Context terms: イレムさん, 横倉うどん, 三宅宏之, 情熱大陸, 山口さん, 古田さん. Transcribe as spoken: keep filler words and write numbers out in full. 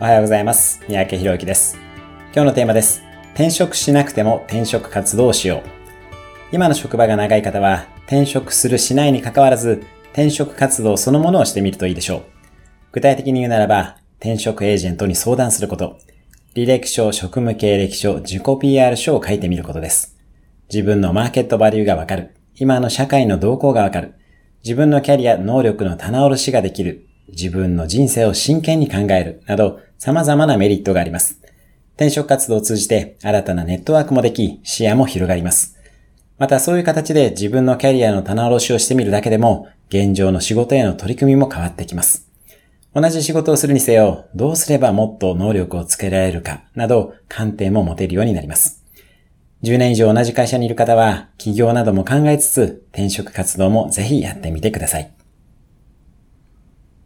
おはようございます。三宅宏之です。今日のテーマです。転職しなくても転職活動をしよう。今の職場が長い方は、転職するしないに関わらず転職活動そのものをしてみるといいでしょう。具体的に言うならば、転職エージェントに相談すること、履歴書、職務経歴書、自己 ピーアール 書を書いてみることです。自分のマーケットバリューがわかる、今の社会の動向がわかる、自分のキャリア、能力の棚卸しができる、自分の人生を真剣に考えるなど、様々なメリットがあります。転職活動を通じて新たなネットワークもでき、視野も広がります。また、そういう形で自分のキャリアの棚卸しをしてみるだけでも、現状の仕事への取り組みも変わってきます。同じ仕事をするにせよ、どうすればもっと能力をつけられるかなど、観点も持てるようになります。じゅうねん以上同じ会社にいる方は、起業なども考えつつ、転職活動もぜひやってみてください。